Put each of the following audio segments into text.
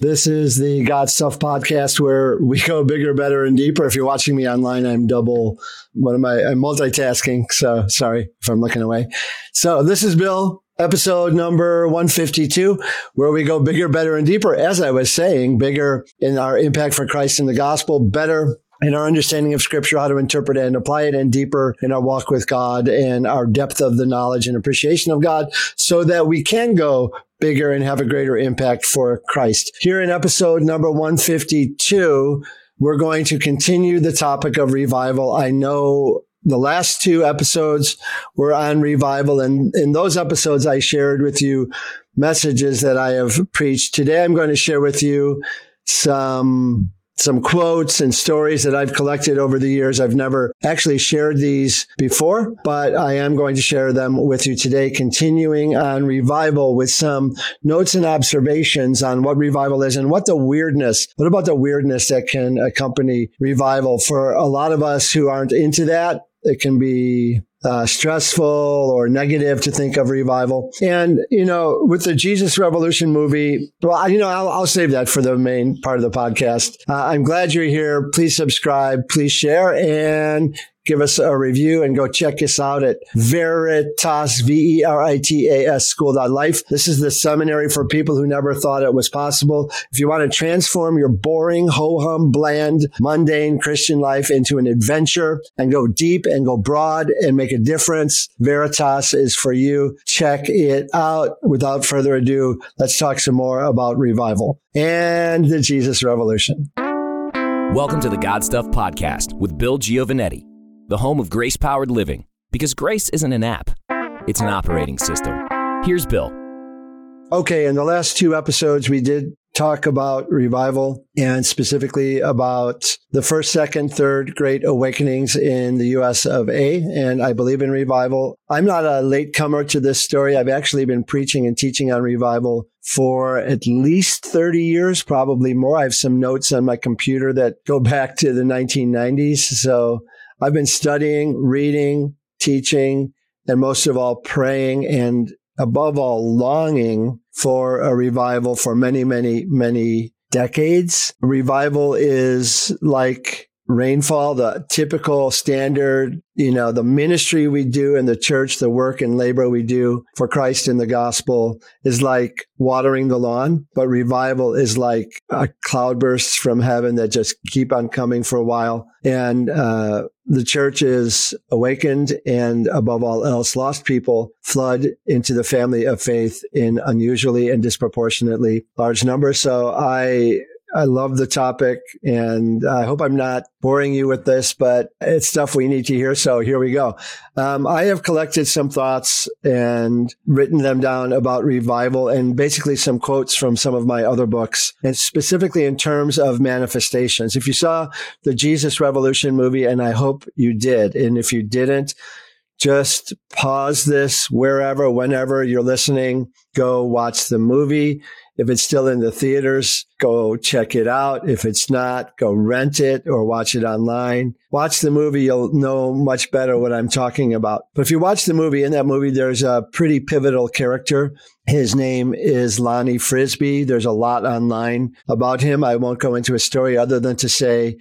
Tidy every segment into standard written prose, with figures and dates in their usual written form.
This is the God Stuff Podcast, where we go bigger, better, and deeper. If you're watching me online, I'm double. What am I? I'm multitasking. So sorry if I'm looking away. So this is Bill, episode number 152, where we go bigger, better, and deeper. As I was saying, bigger in our impact for Christ and the gospel, better in our understanding of Scripture, how to interpret it and apply it, and deeper in our walk with God and our depth of the knowledge and appreciation of God, so that we can go bigger and have a greater impact for Christ. Here in episode number 152, we're going to continue the topic of revival. I know the last two episodes were on revival, and in those episodes, I shared with you messages that I have preached. Today, I'm going to share with you some quotes and stories that I've collected over the years. I've never actually shared these before, but I am going to share them with you today, continuing on revival with some notes and observations on what revival is and what about the weirdness that can accompany revival. For a lot of us who aren't into that, it can be stressful or negative to think of revival. And, you know, with the Jesus Revolution movie, well, you know, I'll save that for the main part of the podcast. I'm glad you're here. Please subscribe, please share, and give us a review, and go check us out at Veritas, Veritas School.life. This is the seminary for people who never thought it was possible. If you want to transform your boring, ho-hum, bland, mundane Christian life into an adventure and go deep and go broad and make a difference, Veritas is for you. Check it out. Without further ado, let's talk some more about revival and the Jesus Revolution. Welcome to the God Stuff Podcast with Bill Giovanetti, the home of grace-powered living, because grace isn't an app, it's an operating system. Here's Bill. Okay, in the last two episodes, we did talk about revival, and specifically about the first, second, third Great Awakenings in the U.S. of A., and I believe in revival. I'm not a latecomer to this story. I've actually been preaching and teaching on revival for at least 30 years, probably more. I have some notes on my computer that go back to the 1990s, so I've been studying, reading, teaching, and most of all, praying, and above all, longing for a revival for many, many, many decades. Revival is like rainfall, the typical standard, you know, the ministry we do in the church, the work and labor we do for Christ in the gospel is like watering the lawn, but revival is like a cloudburst from heaven that just keep on coming for a while. And the church is awakened, and above all else, lost people flood into the family of faith in unusually and disproportionately large numbers. So I love the topic, and I hope I'm not boring you with this, but it's stuff we need to hear. So here we go. I have collected some thoughts and written them down about revival, and basically some quotes from some of my other books, and specifically in terms of manifestations. If you saw the Jesus Revolution movie, and I hope you did, and if you didn't, just pause this wherever, whenever you're listening, go watch the movie. If it's still in the theaters, go check it out. If it's not, go rent it or watch it online. Watch the movie. You'll know much better what I'm talking about. But if you watch the movie, in that movie, there's a pretty pivotal character. His name is Lonnie Frisbee. There's a lot online about him. I won't go into his story other than to say,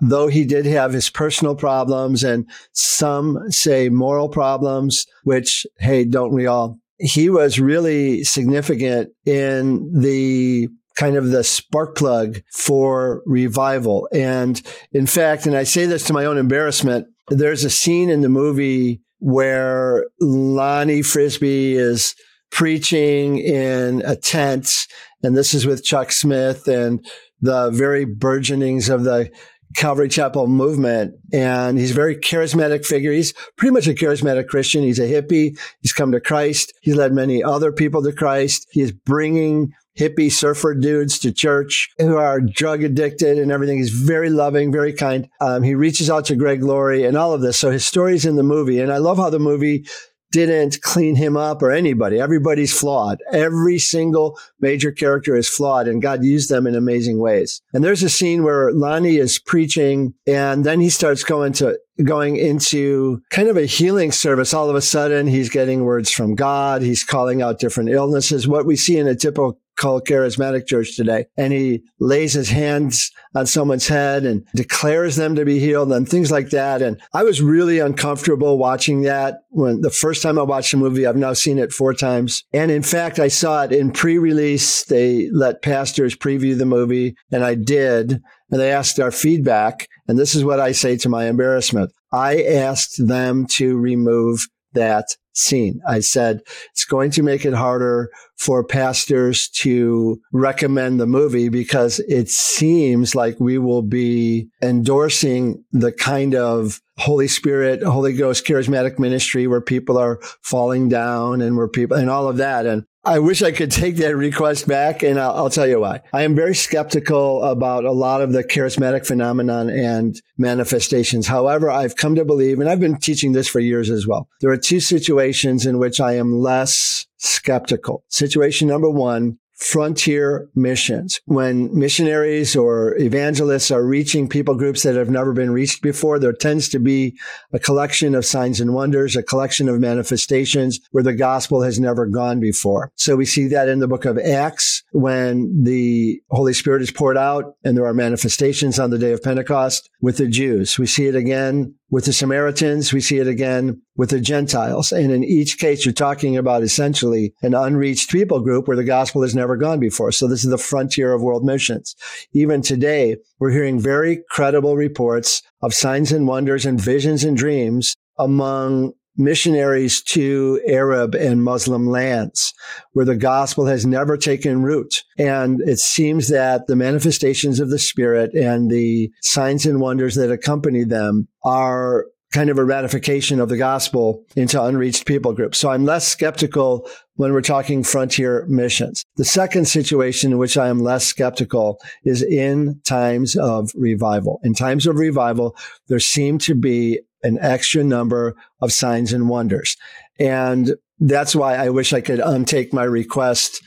though he did have his personal problems and some say moral problems, which, hey, don't we all? He was really significant in the kind of the spark plug for revival. And in fact, and I say this to my own embarrassment, there's a scene in the movie where Lonnie Frisbee is preaching in a tent, and this is with Chuck Smith and the very burgeonings of the Calvary Chapel movement. And he's a very charismatic figure. He's pretty much a charismatic Christian. He's a hippie. He's come to Christ. He's led many other people to Christ. He is bringing hippie surfer dudes to church who are drug addicted and everything. He's very loving, very kind. He reaches out to Greg Laurie and all of this. So his story's in the movie. And I love how the movie didn't clean him up or anybody. Everybody's flawed. Every single major character is flawed, and God used them in amazing ways. And there's a scene where Lonnie is preaching, and then he starts going into kind of a healing service. All of a sudden, he's getting words from God. He's calling out different illnesses. What we see in a typical call charismatic church today. And he lays his hands on someone's head and declares them to be healed and things like that. And I was really uncomfortable watching that when the first time I watched the movie. I've now seen it 4 times. And in fact, I saw it in pre-release. They let pastors preview the movie, and I did. And they asked our feedback. And this is what I say to my embarrassment. I asked them to remove that scene. I said, it's going to make it harder for pastors to recommend the movie because it seems like we will be endorsing the kind of Holy Spirit, Holy Ghost, charismatic ministry where people are falling down and where people and all of that. And I wish I could take that request back, and I'll tell you why. I am very skeptical about a lot of the charismatic phenomenon and manifestations. However, I've come to believe, and I've been teaching this for years as well, there are 2 situations in which I am less skeptical. Situation number 1, frontier missions. When missionaries or evangelists are reaching people groups that have never been reached before, there tends to be a collection of signs and wonders, a collection of manifestations where the gospel has never gone before. So we see that in the book of Acts when the Holy Spirit is poured out and there are manifestations on the day of Pentecost with the Jews. We see it again with the Samaritans, we see it again with the Gentiles. And in each case, you're talking about essentially an unreached people group where the gospel has never gone before. So this is the frontier of world missions. Even today, we're hearing very credible reports of signs and wonders and visions and dreams among missionaries to Arab and Muslim lands where the gospel has never taken root. And it seems that the manifestations of the Spirit and the signs and wonders that accompany them are kind of a ratification of the gospel into unreached people groups. So I'm less skeptical when we're talking frontier missions. The second situation in which I am less skeptical is in times of revival. In times of revival, there seem to be an extra number of signs and wonders. And that's why I wish I could untake my request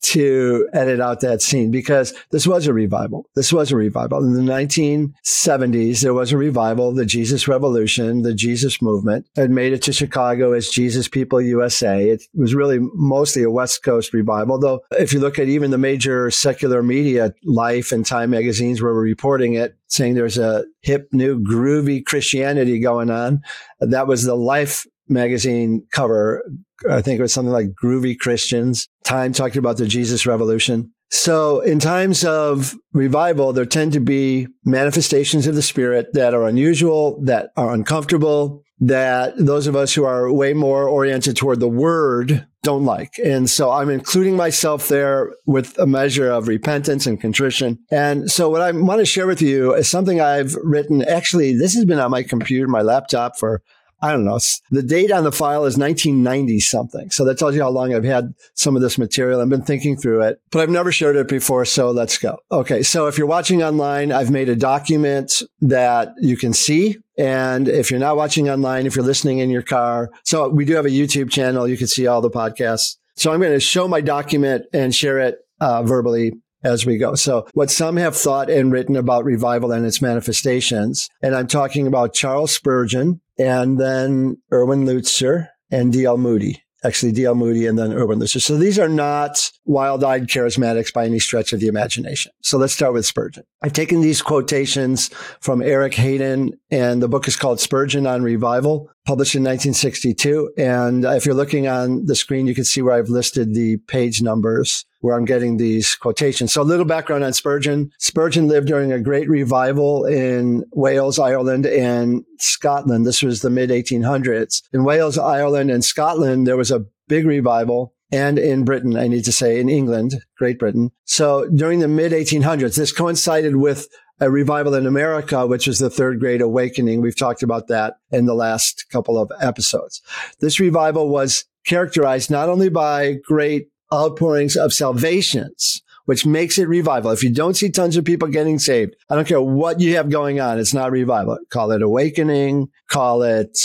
to edit out that scene, because this was a revival. This was a revival. In the 1970s, there was a revival, the Jesus Revolution, the Jesus Movement. It made it to Chicago as Jesus People USA. It was really mostly a West Coast revival, though if you look at even the major secular media, Life and Time magazines were reporting it, saying there's a hip, new, groovy Christianity going on. That was the Life magazine cover. I think it was something like Groovy Christians. Time talked about the Jesus Revolution. So in times of revival, there tend to be manifestations of the Spirit that are unusual, that are uncomfortable, that those of us who are way more oriented toward the Word don't like. And so I'm including myself there with a measure of repentance and contrition. And so what I want to share with you is something I've written. Actually, this has been on my computer, my laptop for I don't know. The date on the file is 1990 something. So that tells you how long I've had some of this material. I've been thinking through it, but I've never shared it before. So let's go. Okay. So if you're watching online, I've made a document that you can see. And if you're not watching online, if you're listening in your car, so we do have a YouTube channel. You can see all the podcasts. So I'm going to show my document and share it verbally as we go. So what some have thought and written about revival and its manifestations, and I'm talking about Charles Spurgeon and then Erwin Lutzer and D.L. Moody. Actually, D.L. Moody and then Erwin Lutzer. So these are not wild-eyed charismatics by any stretch of the imagination. So let's start with Spurgeon. I've taken these quotations from Eric Hayden, and the book is called Spurgeon on Revival, published in 1962. And if you're looking on the screen, you can see where I've listed the page numbers where I'm getting these quotations. So a little background on Spurgeon. Spurgeon lived during a great revival in Wales, Ireland, and Scotland. This was the mid-1800s. In Wales, Ireland, and Scotland, there was a big revival. And in Britain, I need to say, in England, Great Britain. So during the mid-1800s, this coincided with a revival in America, which was the Third Great Awakening. We've talked about that in the last couple of episodes. This revival was characterized not only by great outpourings of salvations, which makes it revival. If you don't see tons of people getting saved, I don't care what you have going on, it's not revival. Call it awakening, call it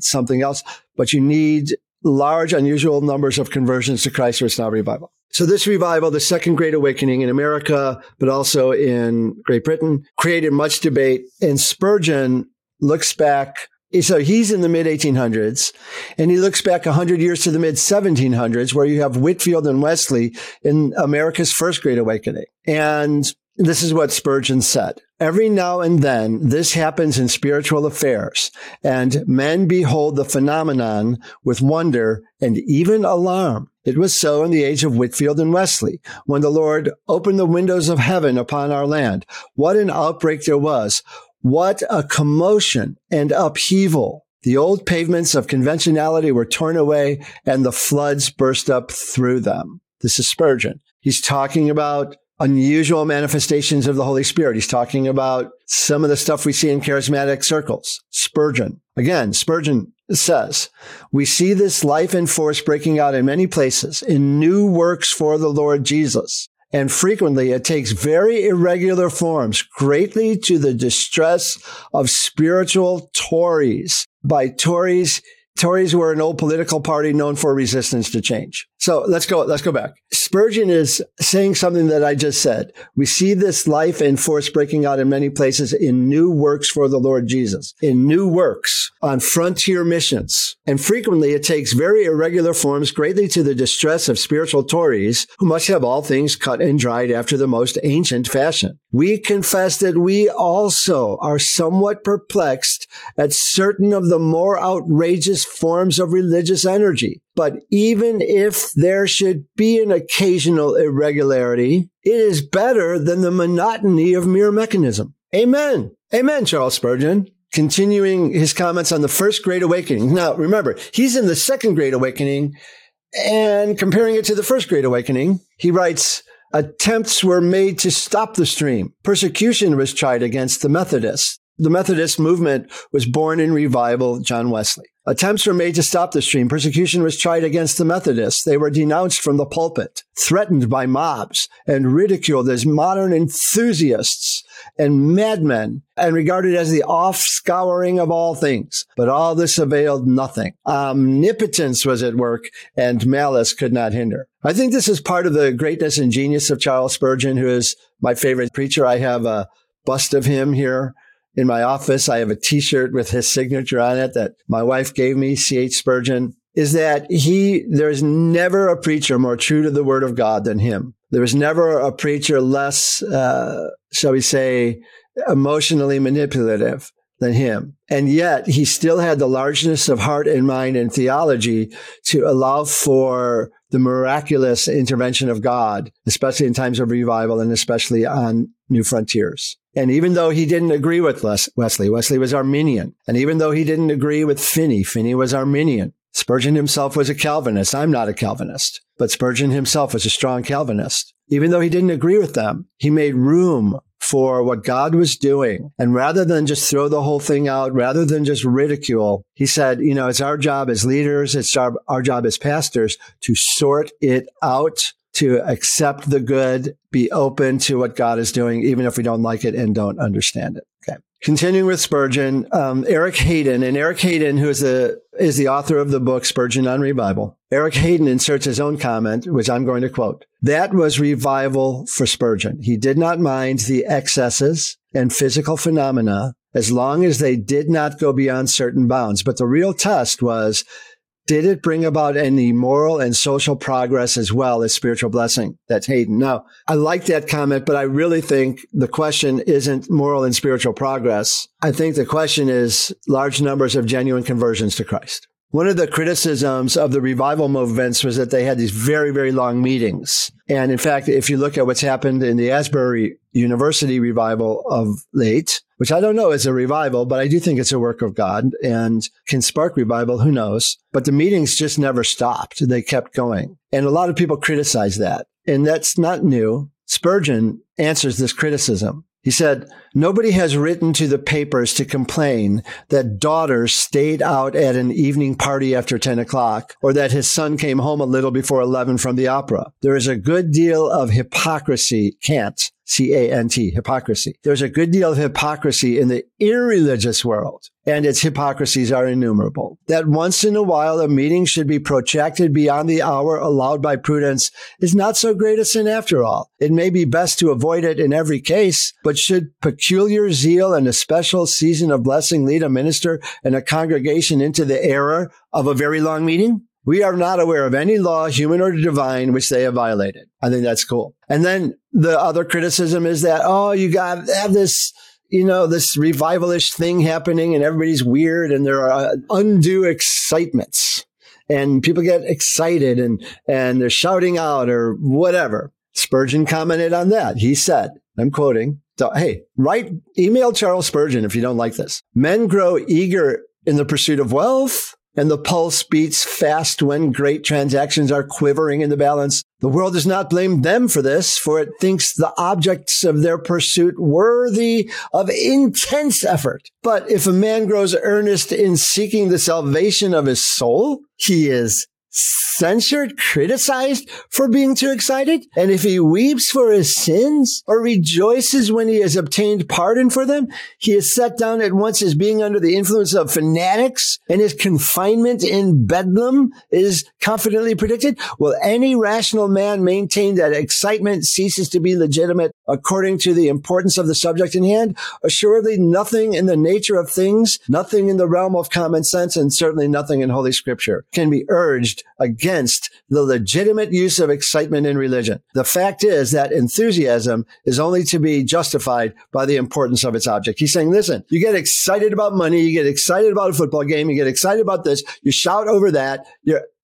something else, but you need large, unusual numbers of conversions to Christ, or it's not revival. So this revival, the Second Great Awakening in America, but also in Great Britain, created much debate. And Spurgeon looks back So he's in the mid-1800s, and he looks back 100 years to the mid-1700s, where you have Whitefield and Wesley in America's first Great Awakening. And this is what Spurgeon said. Every now and then, this happens in spiritual affairs, and men behold the phenomenon with wonder and even alarm. It was so in the age of Whitefield and Wesley, when the Lord opened the windows of heaven upon our land. What an outbreak there was! What a commotion and upheaval. The old pavements of conventionality were torn away, and the floods burst up through them. This is Spurgeon. He's talking about unusual manifestations of the Holy Spirit. He's talking about some of the stuff we see in charismatic circles. Spurgeon. Again, Spurgeon says, we see this life and force breaking out in many places, in new works for the Lord Jesus. And frequently it takes very irregular forms, greatly to the distress of spiritual Tories. By Tories, Tories were an old political party known for resistance to change. So let's go back. Spurgeon is saying something that I just said. We see this life and force breaking out in many places in new works for the Lord Jesus, in new works on frontier missions. And frequently it takes very irregular forms, greatly to the distress of spiritual Tories, who must have all things cut and dried after the most ancient fashion. We confess that we also are somewhat perplexed at certain of the more outrageous forms of religious energy. But even if there should be an occasional irregularity, it is better than the monotony of mere mechanism. Amen. Amen, Charles Spurgeon. Continuing his comments on the First Great Awakening. Now, remember, he's in the Second Great Awakening, and comparing it to the First Great Awakening, he writes, attempts were made to stop the stream. Persecution was tried against the Methodists. The Methodist movement was born in revival John Wesley. Attempts were made to stop the stream. Persecution was tried against the Methodists. They were denounced from the pulpit, threatened by mobs, and ridiculed as modern enthusiasts and madmen, and regarded as the off-scouring of all things. But all this availed nothing. Omnipotence was at work, and malice could not hinder. I think this is part of the greatness and genius of Charles Spurgeon, who is my favorite preacher. I have a bust of him here in my office. I have a T-shirt with his signature on it that my wife gave me, C.H. Spurgeon, is that there's never a preacher more true to the Word of God than him. There was never a preacher less, shall we say, emotionally manipulative than him. And yet he still had the largeness of heart and mind and theology to allow for the miraculous intervention of God, especially in times of revival and especially on new frontiers. And even though he didn't agree with Wesley, Wesley was Arminian. And even though he didn't agree with Finney, Finney was Arminian. Spurgeon himself was a Calvinist. I'm not a Calvinist, but Spurgeon himself was a strong Calvinist. Even though he didn't agree with them, he made room for what God was doing. And rather than just throw the whole thing out, rather than just ridicule, he said, you know, it's our job as leaders, it's our job as pastors to sort it out, to accept the good, be open to what God is doing, even if we don't like it and don't understand it. Okay. Continuing with Spurgeon, Eric Hayden, who is the author of the book Spurgeon on Revival. Eric Hayden inserts his own comment, which I'm going to quote. That was revival for Spurgeon. He did not mind the excesses and physical phenomena as long as they did not go beyond certain bounds. But the real test was, did it bring about any moral and social progress as well as spiritual blessing? That's Hayden. Now, I like that comment, but I really think the question isn't moral and spiritual progress. I think the question is large numbers of genuine conversions to Christ. One of the criticisms of the revival movements was that they had these very, very long meetings. And in fact, if you look at what's happened in the Asbury University revival of late, which I don't know is a revival, but I do think it's a work of God and can spark revival, who knows? But the meetings just never stopped. They kept going. And a lot of people criticize that. And that's not new. Spurgeon answers this criticism. He said, nobody has written to the papers to complain that daughters stayed out at an evening party after 10 o'clock or that his son came home a little before 11 from the opera. There is a good deal of hypocrisy, cant, C-A-N-T, hypocrisy. There's a good deal of hypocrisy in the irreligious world, and its hypocrisies are innumerable. That once in a while a meeting should be protracted beyond the hour allowed by prudence is not so great a sin after all. It may be best to avoid it in every case, but should peculiar zeal and a special season of blessing lead a minister and a congregation into the error of a very long meeting? We are not aware of any law, human or divine, which they have violated. I think that's cool. And then the other criticism is that, oh, you got have this, you know, this revivalish thing happening and everybody's weird and there are undue excitements and people get excited and they're shouting out or whatever. Spurgeon commented on that. He said, I'm quoting, so, hey, email Charles Spurgeon if you don't like this. Men grow eager in the pursuit of wealth, and the pulse beats fast when great transactions are quivering in the balance. The world does not blame them for this, for it thinks the objects of their pursuit worthy of intense effort. But if a man grows earnest in seeking the salvation of his soul, he is censured, criticized for being too excited. And if he weeps for his sins or rejoices when he has obtained pardon for them, he is set down at once as being under the influence of fanatics, and his confinement in Bedlam is confidently predicted. Will any rational man maintain that excitement ceases to be legitimate according to the importance of the subject in hand? Assuredly, nothing in the nature of things, nothing in the realm of common sense, and certainly nothing in Holy Scripture can be urged against the legitimate use of excitement in religion. The fact is that enthusiasm is only to be justified by the importance of its object. He's saying, listen, you get excited about money, you get excited about a football game, you get excited about this, you shout over that.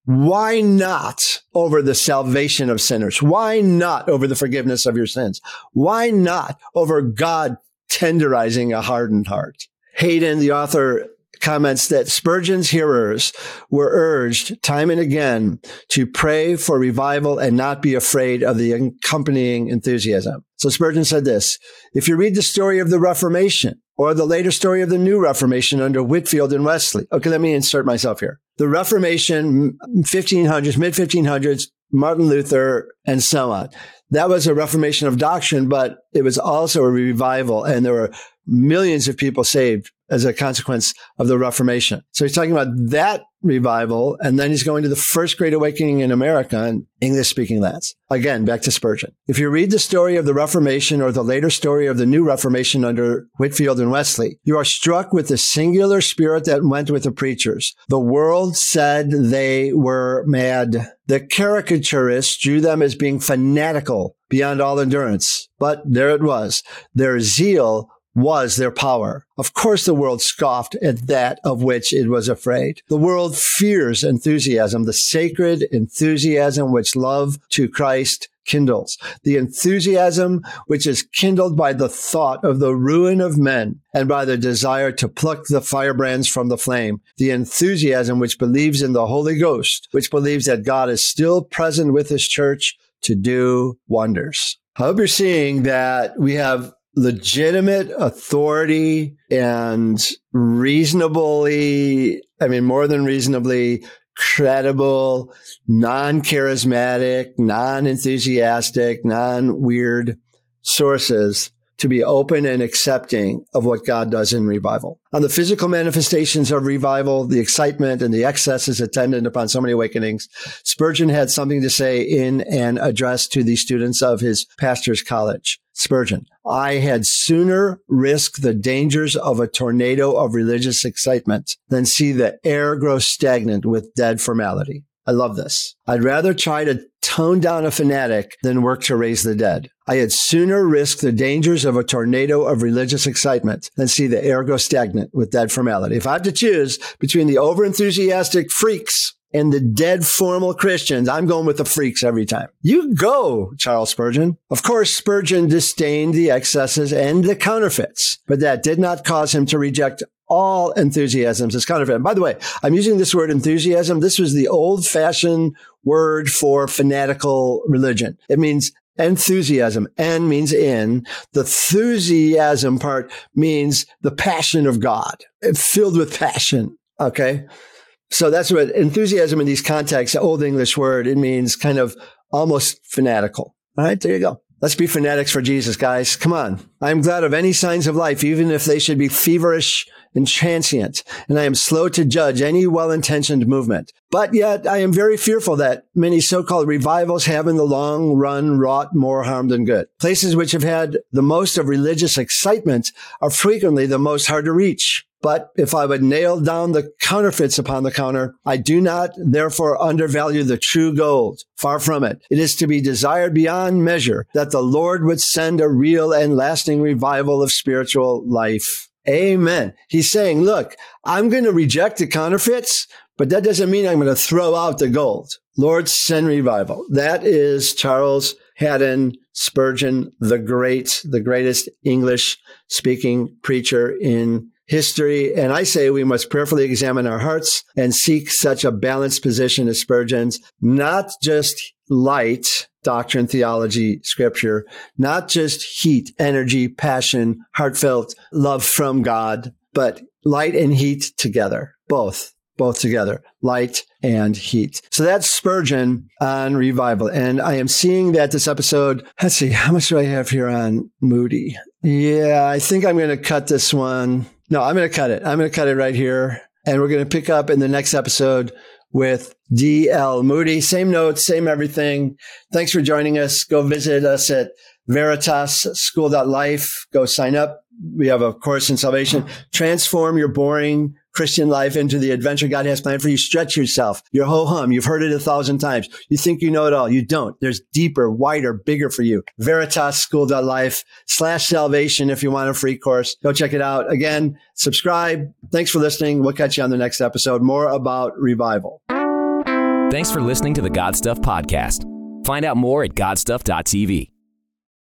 Why not over the salvation of sinners? Why not over the forgiveness of your sins? Why not over God tenderizing a hardened heart? Hayden, the author, comments that Spurgeon's hearers were urged time and again to pray for revival and not be afraid of the accompanying enthusiasm. So Spurgeon said this, if you read the story of the Reformation or the later story of the New Reformation under Whitefield and Wesley. Okay, let me insert myself here. The Reformation, 1500s, mid-1500s, Martin Luther, and so on. That was a reformation of doctrine, but it was also a revival, and there were millions of people saved as a consequence of the Reformation. So he's talking about that revival, and then he's going to the first Great Awakening in America in English-speaking lands. Again, back to Spurgeon. If you read the story of the Reformation or the later story of the New Reformation under Whitefield and Wesley, you are struck with the singular spirit that went with the preachers. The world said they were mad. The caricaturists drew them as being fanatical beyond all endurance. But there it was. Their zeal was their power. Of course, the world scoffed at that of which it was afraid. The world fears enthusiasm, the sacred enthusiasm which love to Christ kindles, the enthusiasm which is kindled by the thought of the ruin of men and by the desire to pluck the firebrands from the flame, the enthusiasm which believes in the Holy Ghost, which believes that God is still present with his church to do wonders. I hope you're seeing that we have legitimate authority and reasonably, I mean, more than reasonably credible, non-charismatic, non-enthusiastic, non-weird sources to be open and accepting of what God does in revival. On the physical manifestations of revival, the excitement and the excesses attendant upon so many awakenings, Spurgeon had something to say in an address to the students of his pastor's college. Spurgeon, I had sooner risk the dangers of a tornado of religious excitement than see the air grow stagnant with dead formality. I love this. I'd rather try to tone down a fanatic than work to raise the dead. I had sooner risk the dangers of a tornado of religious excitement than see the air go stagnant with dead formality. If I have to choose between the overenthusiastic freaks and the dead formal Christians, I'm going with the freaks every time. You go, Charles Spurgeon. Of course, Spurgeon disdained the excesses and the counterfeits, but that did not cause him to reject all enthusiasms is counterfeit. And by the way, I'm using this word enthusiasm. This was the old-fashioned word for fanatical religion. It means enthusiasm. En means in. The enthusiasm part means the passion of God, filled with passion. Okay? So that's what enthusiasm in these contexts, the old English word, it means kind of almost fanatical. All right, there you go. Let's be fanatics for Jesus, guys. Come on. I am glad of any signs of life, even if they should be feverish and transient, and I am slow to judge any well-intentioned movement. But yet I am very fearful that many so-called revivals have in the long run wrought more harm than good. Places which have had the most of religious excitement are frequently the most hard to reach. But if I would nail down the counterfeits upon the counter, I do not therefore undervalue the true gold. Far from it. It is to be desired beyond measure that the Lord would send a real and lasting revival of spiritual life. Amen. He's saying, look, I'm going to reject the counterfeits, but that doesn't mean I'm going to throw out the gold. Lord, send revival. That is Charles Haddon Spurgeon, the great, the greatest English-speaking preacher in history, and I say we must prayerfully examine our hearts and seek such a balanced position as Spurgeon's, not just light, doctrine, theology, scripture, not just heat, energy, passion, heartfelt love from God, but light and heat together, both together, light and heat. So that's Spurgeon on revival. And I am seeing that this episode, let's see, how much do I have here on Moody? Yeah, I think I'm going to cut this one. No, I'm going to cut it. I'm going to cut it right here. And we're going to pick up in the next episode with D.L. Moody. Same notes, same everything. Thanks for joining us. Go visit us at veritas.school.life. Go sign up. We have a course in salvation. Transform your boring Christian life into the adventure God has planned for you. Stretch yourself. You're ho-hum. You've heard it 1,000 times. You think you know it all. You don't. There's deeper, wider, bigger for you. VeritasSchool.life/salvation if you want a free course. Go check it out. Again, subscribe. Thanks for listening. We'll catch you on the next episode. More about revival. Thanks for listening to the God Stuff Podcast. Find out more at Godstuff.tv.